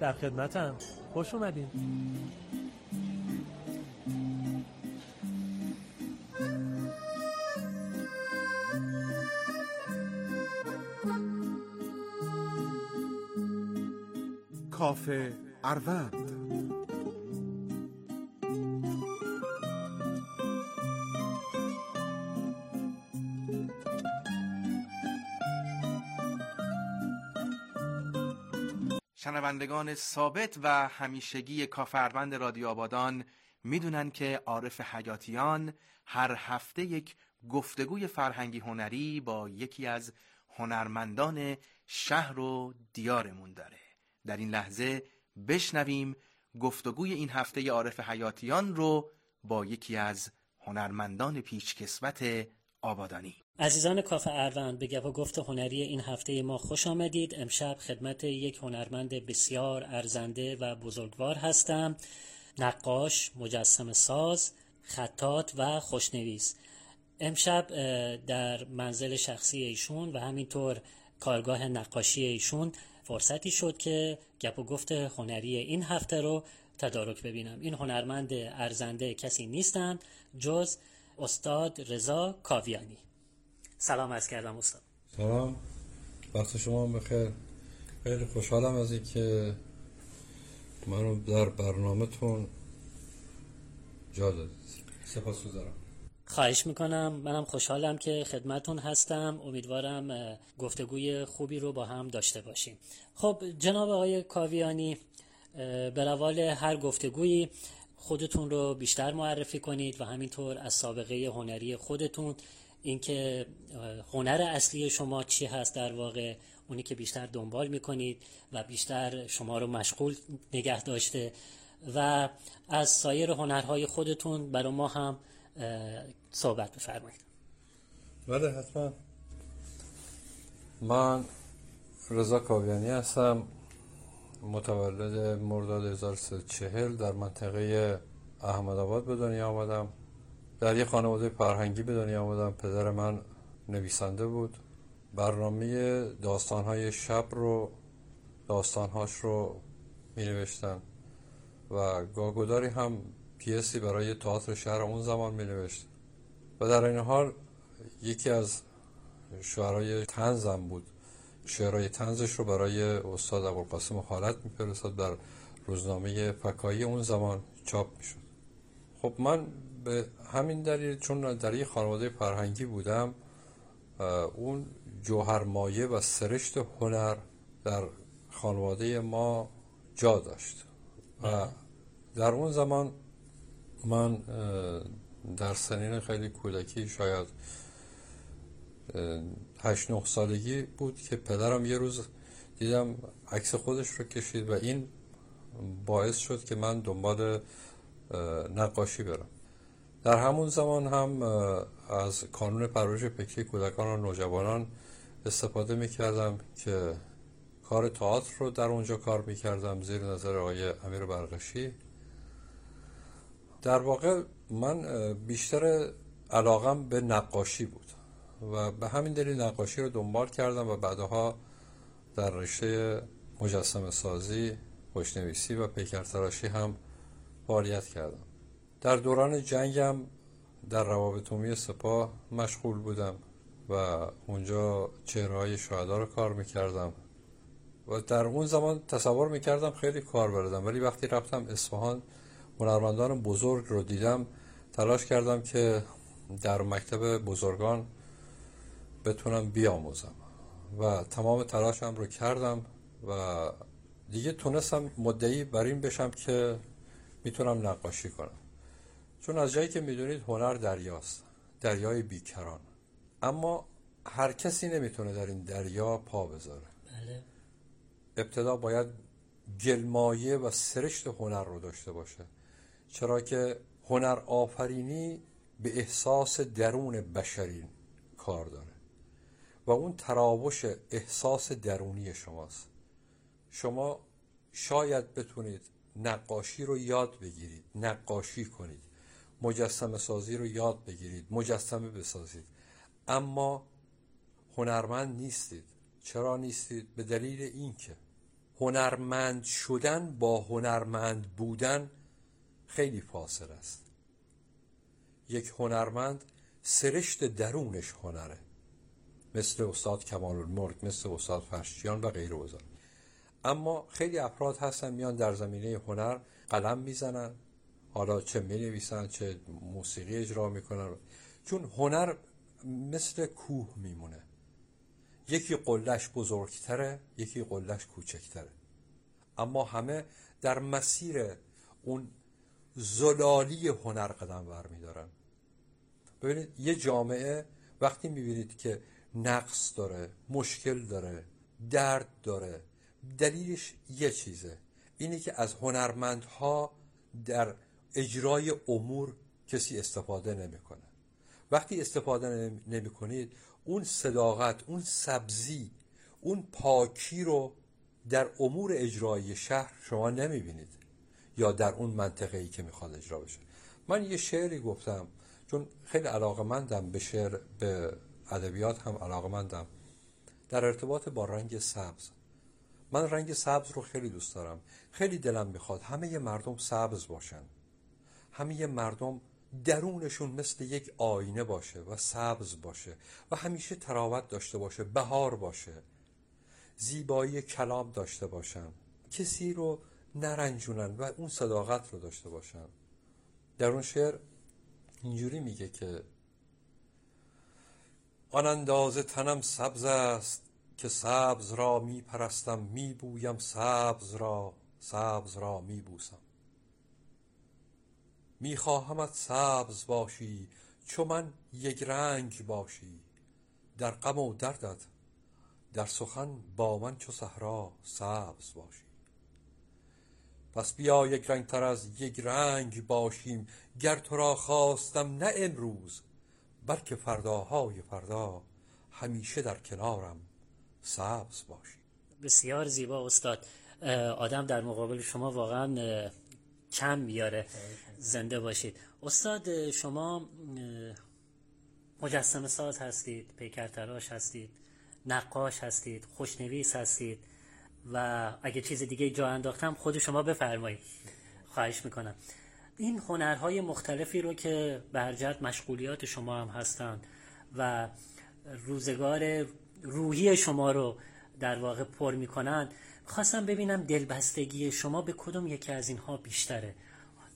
در خدمتم. خوش اومدین. کافه اروند. شنوندگان ثابت و همیشگی کافه اروند رادیو آبادان میدونن که عارف حیاتیان هر هفته یک گفتگوی فرهنگی هنری با یکی از هنرمندان شهر و دیارمون داره. در این لحظه بشنویم گفتگوی این هفته عارف حیاتیان رو با یکی از هنرمندان پیشکسوت آبادانی. عزیزان کافه اروند، به گپ و گفت هنری این هفته ما خوش آمدید. امشب خدمت یک هنرمند بسیار ارزنده و بزرگوار هستم، نقاش، مجسمه ساز، خطاط و خوشنویس. امشب در منزل شخصی ایشون و همینطور کارگاه نقاشی ایشون فرصتی شد که گپ و گفت هنری این هفته رو تدارک ببینم. این هنرمند ارزنده کسی نیستند جز استاد رضا کاویانی. سلام عرض کردم استاد. سلام، وقت شما بخیر. خیلی خوشحالم از اینکه من رو در برنامه‌تون جا دادید. سپاسگزارم. خواهش میکنم. منم خوشحالم که خدمتون هستم. امیدوارم گفتگوی خوبی رو با هم داشته باشیم. خب جناب آقای کاویانی، به روال هر گفتگویی خودتون رو بیشتر معرفی کنید و همینطور از سابقه هنری خودتون، اینکه هنر اصلی شما چی هست، در واقع اونی که بیشتر دنبال میکنید و بیشتر شما رو مشغول نگه داشته، و از سایر هنرهای خودتون برای ما هم صحبت بفرمایید. بله حتما. من رضا کاویانی هستم، متولد مرداد 1340 در منطقه احمدآباد به دنیا آمدم. در یک خانواده فرهنگی به دنیا آمدم. پدر من نویسنده بود، برنامه داستانهای شب رو، داستانهاش رو می نوشتن و گاگوداری هم پیسی برای تئاتر شهر اون زمان می نوشت. و در این حال یکی از شعرهای طنزم بود. شعرهای طنزش رو برای استاد ابوالقاسم خالت می فرستاد، در روزنامه فکایی اون زمان چاپ می شد. خب من به همین دلیل، چون در یک خانواده فرهنگی بودم، اون جوهرمایه و سرشت هنر در خانواده ما جا داشت و در اون زمان من در سنین خیلی کودکی، شاید 8-9 سالگی بود که پدرم یه روز دیدم عکس خودش رو کشید و این باعث شد که من دنبال نقاشی برم. در همون زمان هم از کانون پرورش فکری کودکان و نوجوانان استفاده می‌کردم که کار تئاتر رو در اونجا کار می‌کردم زیر نظر آقای امیر برقشی. در واقع من بیشتر علاقم به نقاشی بود و به همین دلیل نقاشی رو دنبال کردم و بعدها در رشته مجسمه سازی، خوشنویسی و پیکرتراشی هم فعالیت کردم. در دوران جنگم در روابط عمومی سپاه مشغول بودم و اونجا چهره‌های شهدا رو کار می‌کردم و در اون زمان تصور می‌کردم خیلی کار بردم، ولی وقتی رفتم اصفهان هنرمندان بزرگ رو دیدم، تلاش کردم که در مکتب بزرگان بتونم بیاموزم و تمام تلاشم رو کردم و دیگه تونستم مدعی بر این بشم که میتونم نقاشی کنم. چون از جایی که میدونید هنر دریاست، دریای بیکران، اما هر کسی نمیتونه در این دریا پا بذاره. بله. ابتدا باید گلمایه و سرشت هنر رو داشته باشه، چرا که هنر آفرینی به احساس درون بشرین کار داره و اون تراوش احساس درونی شماست. شما شاید بتونید نقاشی رو یاد بگیرید، نقاشی کنید، مجسمه سازی رو یاد بگیرید، مجسمه بسازید، اما هنرمند نیستید. چرا نیستید؟ به دلیل اینکه هنرمند شدن با هنرمند بودن خیلی فاصله است. یک هنرمند سرشت درونش هنره، مثل استاد کمال المرق، مثل استاد فرشچیان و غیره وزار. اما خیلی افراد هستن میان در زمینه هنر قلم میزنن، حالا چه مینویسن چه موسیقی اجرا میکنن، چون هنر مثل کوه میمونه، یکی قله‌اش بزرگتره یکی قله‌اش کوچکتره، اما همه در مسیر اون زلالی هنر قدم برمیدارن. ببینید یه جامعه وقتی میبینید که نقص داره، مشکل داره، درد داره، دلیلش یه چیزه، اینه که از هنرمندها در اجرای امور کسی استفاده نمیکنه. وقتی استفاده نمیکنید اون صداقت، اون سبزی، اون پاکی رو در امور اجرایی شهر شما نمیبینید یا در اون منطقه‌ای که میخواد اجرا بشه. من یه شعری گفتم چون خیلی علاقه‌مندم به شعر، به ادبیات هم علاقه‌مندم، در ارتباط با رنگ سبز. من رنگ سبز رو خیلی دوست دارم، خیلی دلم میخواد همه مردم سبز باشن، همه مردم درونشون مثل یک آینه باشه و سبز باشه و همیشه تراوت داشته باشه، بهار باشه، زیبایی کلام داشته باشن، کسی رو نرنجونن و اون صداقت رو داشته باشن. در اون شعر اینجوری میگه که آن اندازه تنم سبز است که سبز را میپرستم، میبویم سبز را میبوسم، میخواهمت سبز باشی چو من یک رنگ باشی، در غم و دردت در سخن با من چو صحرا سبز باشی، پس بیا یک رنگ تر از یک رنگ باشیم، گر تو را خواستم نه امروز بلکه فرداهای فردا، همیشه در کنارم سبز باشی. بسیار زیبا استاد، آدم در مقابل شما واقعا کم میاره. زنده باشید استاد. شما مجسمه ساز هستید، پیکرتراش هستید، نقاش هستید، خوشنویس هستید و اگه چیز دیگه جا انداختم خود شما بفرمایید، خواهش میکنم. این هنرهای مختلفی رو که برجت مشغولیات شما هم هستند و روزگار روحی شما رو در واقع پر میکنن، خواستم ببینم دلبستگی شما به کدوم یکی از اینها بیشتره؟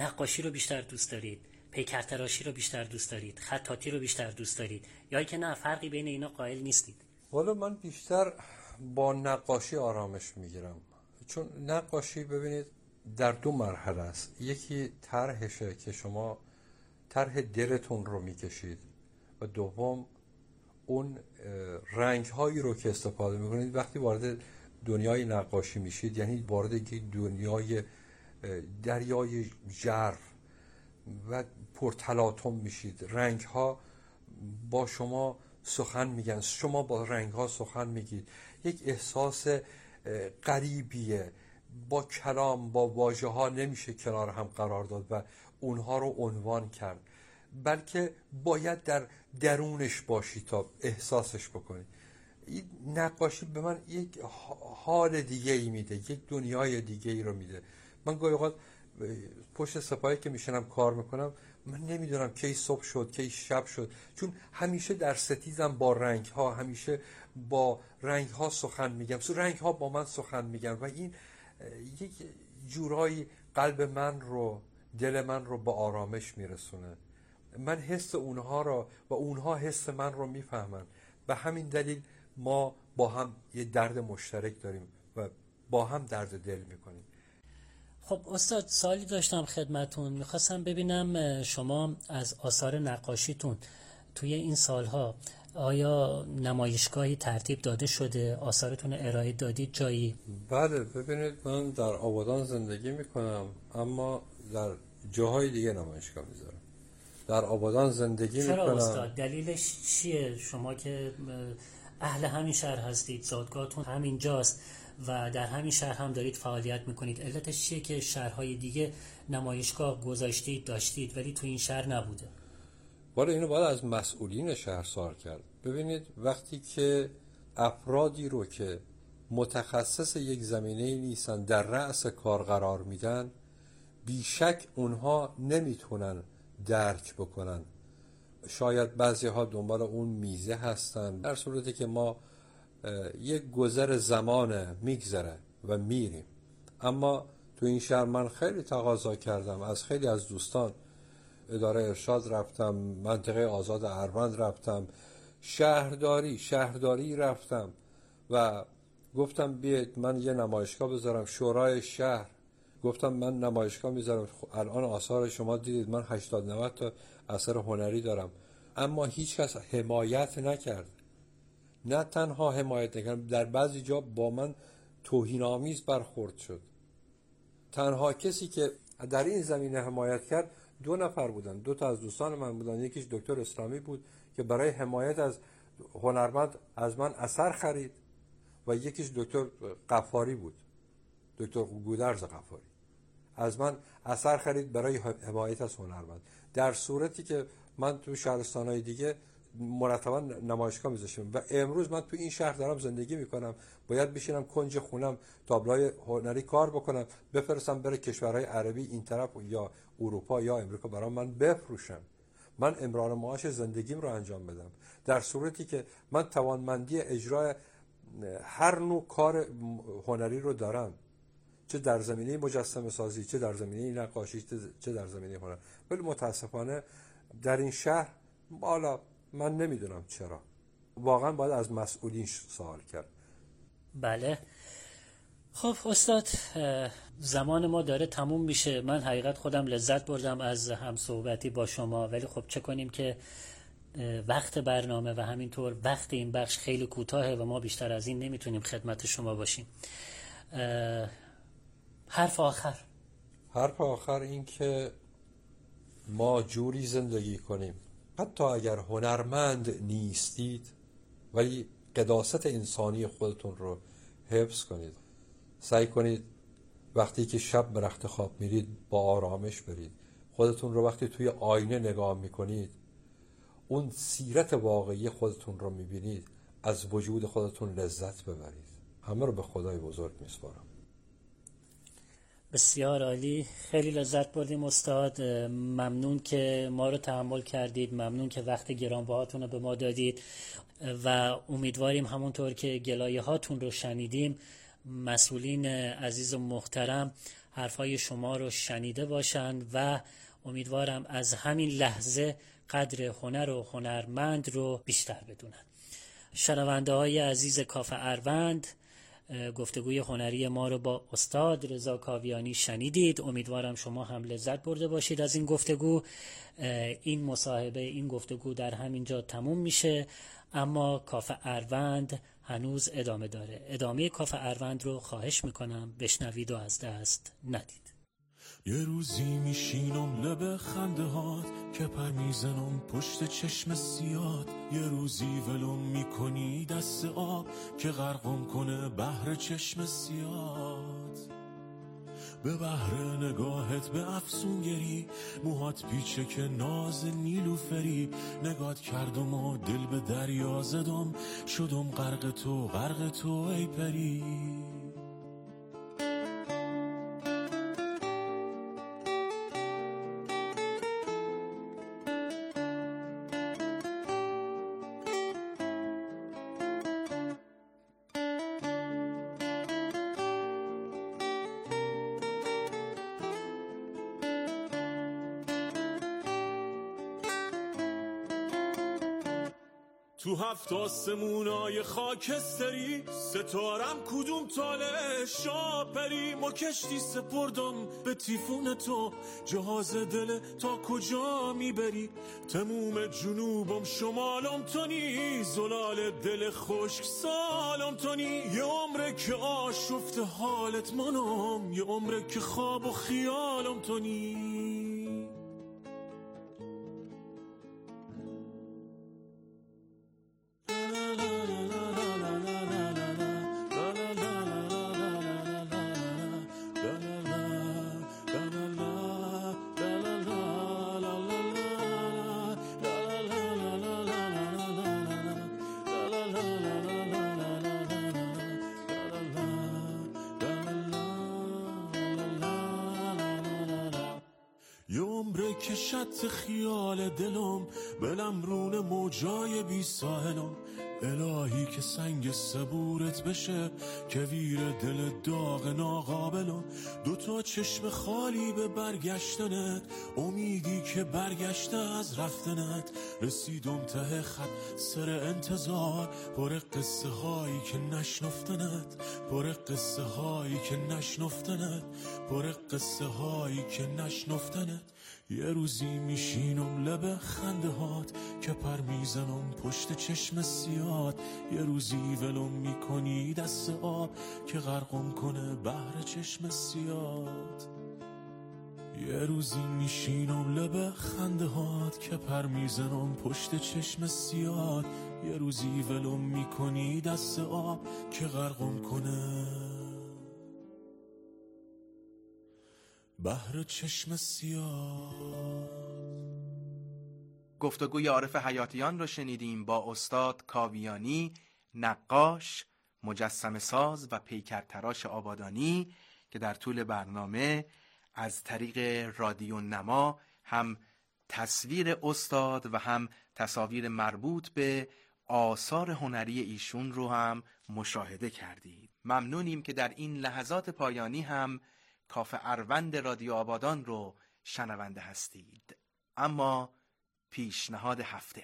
نقاشی رو بیشتر دوست دارید، پیکرتراشی رو بیشتر دوست دارید، خطاطی رو بیشتر دوست دارید، یا اینکه نه فرقی بین اینا قائل نیستید؟ والا من بیشتر با نقاشی آرامش میگیرم، چون نقاشی ببینید در دو مرحله است. یکی طرحشه که شما طرح دلتون رو میکشید و دوم اون رنگ هایی رو که استفاده میکنید. وقتی وارد دنیای نقاشی میشید یعنی وارد یک دنیای دریای ژرف و پرتلاطم میشید، رنگ ها با شما سخن میگن، شما با رنگ ها سخن میگید، یک احساس غریبیه، با کلام با واژه ها نمیشه کنار هم قرار داد و اونها رو عنوان کرد، بلکه باید در درونش باشی تا احساسش بکنی. این نقاشی به من یک حال دیگه ای میده، یک دنیای دیگه ای رو میده. من گاهی اوقات پشت سپاهی که میشنم کار میکنم، من نمیدونم کی صبح شد کی شب شد، چون همیشه در ستیزم با رنگ ها، همیشه با رنگ ها سخن میگم، رنگ ها با من سخن میگن و این یک جورایی قلب من رو، دل من رو به آرامش میرسونه. من حس اونها رو و اونها حس من رو میفهمن، به همین دلیل ما با هم یه درد مشترک داریم و با هم درد دل میکنیم. خب استاد سوالی داشتم خدمتون، میخواستم ببینم شما از آثار نقاشیتون توی این سالها آیا نمایشگاهی ترتیب داده شده؟ آثارتون ارائه دادید جایی؟ بله ببینید من در آبادان زندگی میکنم اما در جاهای دیگه نمایشگاه میذارم. در آبادان زندگی میکنم. چرا استاد؟ دلیلش چیه؟ شما که اهل همین شهر هستید، زادگاهتون همین جاست و در همین شهر هم دارید فعالیت میکنید، علتش چیه که شهرهای دیگه نمایشگاه گذاشتید داشتید ولی تو این شهر نبوده؟ والا اینو باید از مسئولین شهر سوال کرد. ببینید وقتی که افرادی رو که متخصص یک زمینه نیستن، در رأس کار قرار میدن، بیشک اونها نمیتونن درک بکنن. شاید بعضی ها دنبال اون میزه هستن، در صورتی که ما یک گذر زمان میگذره و میریم. اما تو این شهر من خیلی تقاضا کردم از خیلی از دوستان، اداره ارشاد رفتم، منطقه آزاد اروند رفتم، شهرداری رفتم و گفتم بیاید من یه نمایشگاه بذارم، شورای شهر گفتم من نمایشگاه میذارم. الان آثار شما دیدید، من 80-90 تا اثر هنری دارم، اما هیچ کس حمایت نکرد. نه تنها حمایت نکرد، در بعضی جا با من توهین‌آمیز برخورد شد. تنها کسی که در این زمینه حمایت کرد 2 نفر بودن، 2 تا از دوستان من بودن، یکیش دکتر اسلامی بود که برای حمایت از هنرمند از من اثر خرید و یکیش دکتر قفاری بود، دکتر گودرز قفاری از من اثر خرید برای حمایت از هنرمند، در صورتی که من تو شهرستان‌های دیگه مرتبا نمایشگاه میذاشم و امروز من تو این شهر دارم زندگی میکنم، باید بشینم کنج خونم تابلوهای هنری کار بکنم، بفرستم بره کشورهای عربی این طرف یا اروپا یا امریکا برام من بفروشم، من امرار معاش زندگیم رو انجام بدم، در صورتی که من توانمندی اجرای هر نوع کار هنری رو دارم، چه در زمینه مجسمه سازی، چه در زمینه نقاشی، چه در زمینه هنر. ولی متاسفانه در این شهر بالا من نمیدونم چرا، واقعا باید از مسئولین سوال کرد. بله خب استاد، زمان ما داره تموم میشه. من حقیقت خودم لذت بردم از همصحبتی با شما، ولی خب چه کنیم که وقت برنامه و همینطور وقت این بخش خیلی کوتاهه و ما بیشتر از این نمیتونیم خدمت شما باشیم. حرف آخر این که ما جوری زندگی کنیم، حتی اگر هنرمند نیستید ولی قداست انسانی خودتون رو حفظ کنید. سعی کنید وقتی که شب به رخت خواب میرید با آرامش برید، خودتون رو وقتی توی آینه نگاه میکنید اون سیرت واقعی خودتون رو میبینید، از وجود خودتون لذت ببرید. همه رو به خدای بزرگ میسپارم. بسیار عالی، خیلی لذت بردیم استاد، ممنون که ما رو تحمل کردید، ممنون که وقت گرانبهاتون رو به ما دادید و امیدواریم همونطور که گلایه هاتون رو شنیدیم مسئولین عزیز و محترم حرفای شما رو شنیده باشن و امیدوارم از همین لحظه قدر هنر و هنرمند رو بیشتر بدونن. شنونده های عزیز کافه اروند، گفتگوی هنری ما رو با استاد رضا کاویانی شنیدید. امیدوارم شما هم لذت برده باشید از این گفتگو. این مصاحبه، این گفتگو در همین جا تموم میشه، اما کافه اروند هنوز ادامه داره. ادامه کافه اروند رو خواهش میکنم بشنوید و از دست ندید. یه روزی میشینم لب خنده هات که پر میزنم پشت چشم سیاد، یه روزی ولم میکنی دست آب که غرقم کنه بحر چشم سیاد، به بحر نگاهت به افسونگری، موهات پیچه که ناز نیلوفری، نگات کردم و دل به دریا زدم، شدم غرق تو ای پری. تو هفت آسمونای خاکستری ستارم کدوم تاله شاپری، ما کشتی سپردم به تیفون تو، جهاز دل تا کجا میبری، تموم جنوبم شمالم تونی، زلال دل خشک سالم تونی، یه عمره که آشفت حالت منم، یه عمره که خواب و خیالم تونی. نمره کشت خیال دلم، بلم رون موجای بی ساحلم. الهی که سنگ صبورت بشه که ویر دل داغ ناقابلم. دوتا چشم خالی به برگشتنت، امیدی که برگشته از رفتنت. رسیدم ته خط سر انتظار، پر قصه هایی که نشنفتنت، پر قصه هایی که نشنفتنت، پر قصه هایی که نشنفتنت. یه روزی میشینم لب خنده هات که پر میزنم پشت چشم سیاد. یه روزی ولم میکنی دست آب که غرقم کنه بحر چشم سیاد. یه روزی میشینم لب خنده هات که پر میزنم پشت چشم سیاد. یه روزی ولم میکنی دست آب که غرقم کنه بحر چشم سیاد. گفتگوی عارف حیاتیان رو شنیدیم با استاد کاویانی، نقاش، مجسمه ساز و پیکرتراش آبادانی که در طول برنامه از طریق رادیو نما هم تصویر استاد و هم تصاویر مربوط به آثار هنری ایشون رو هم مشاهده کردید. ممنونیم که در این لحظات پایانی هم کافه اروند رادیو آبادان رو شنونده هستید. اما پیشنهاد هفته،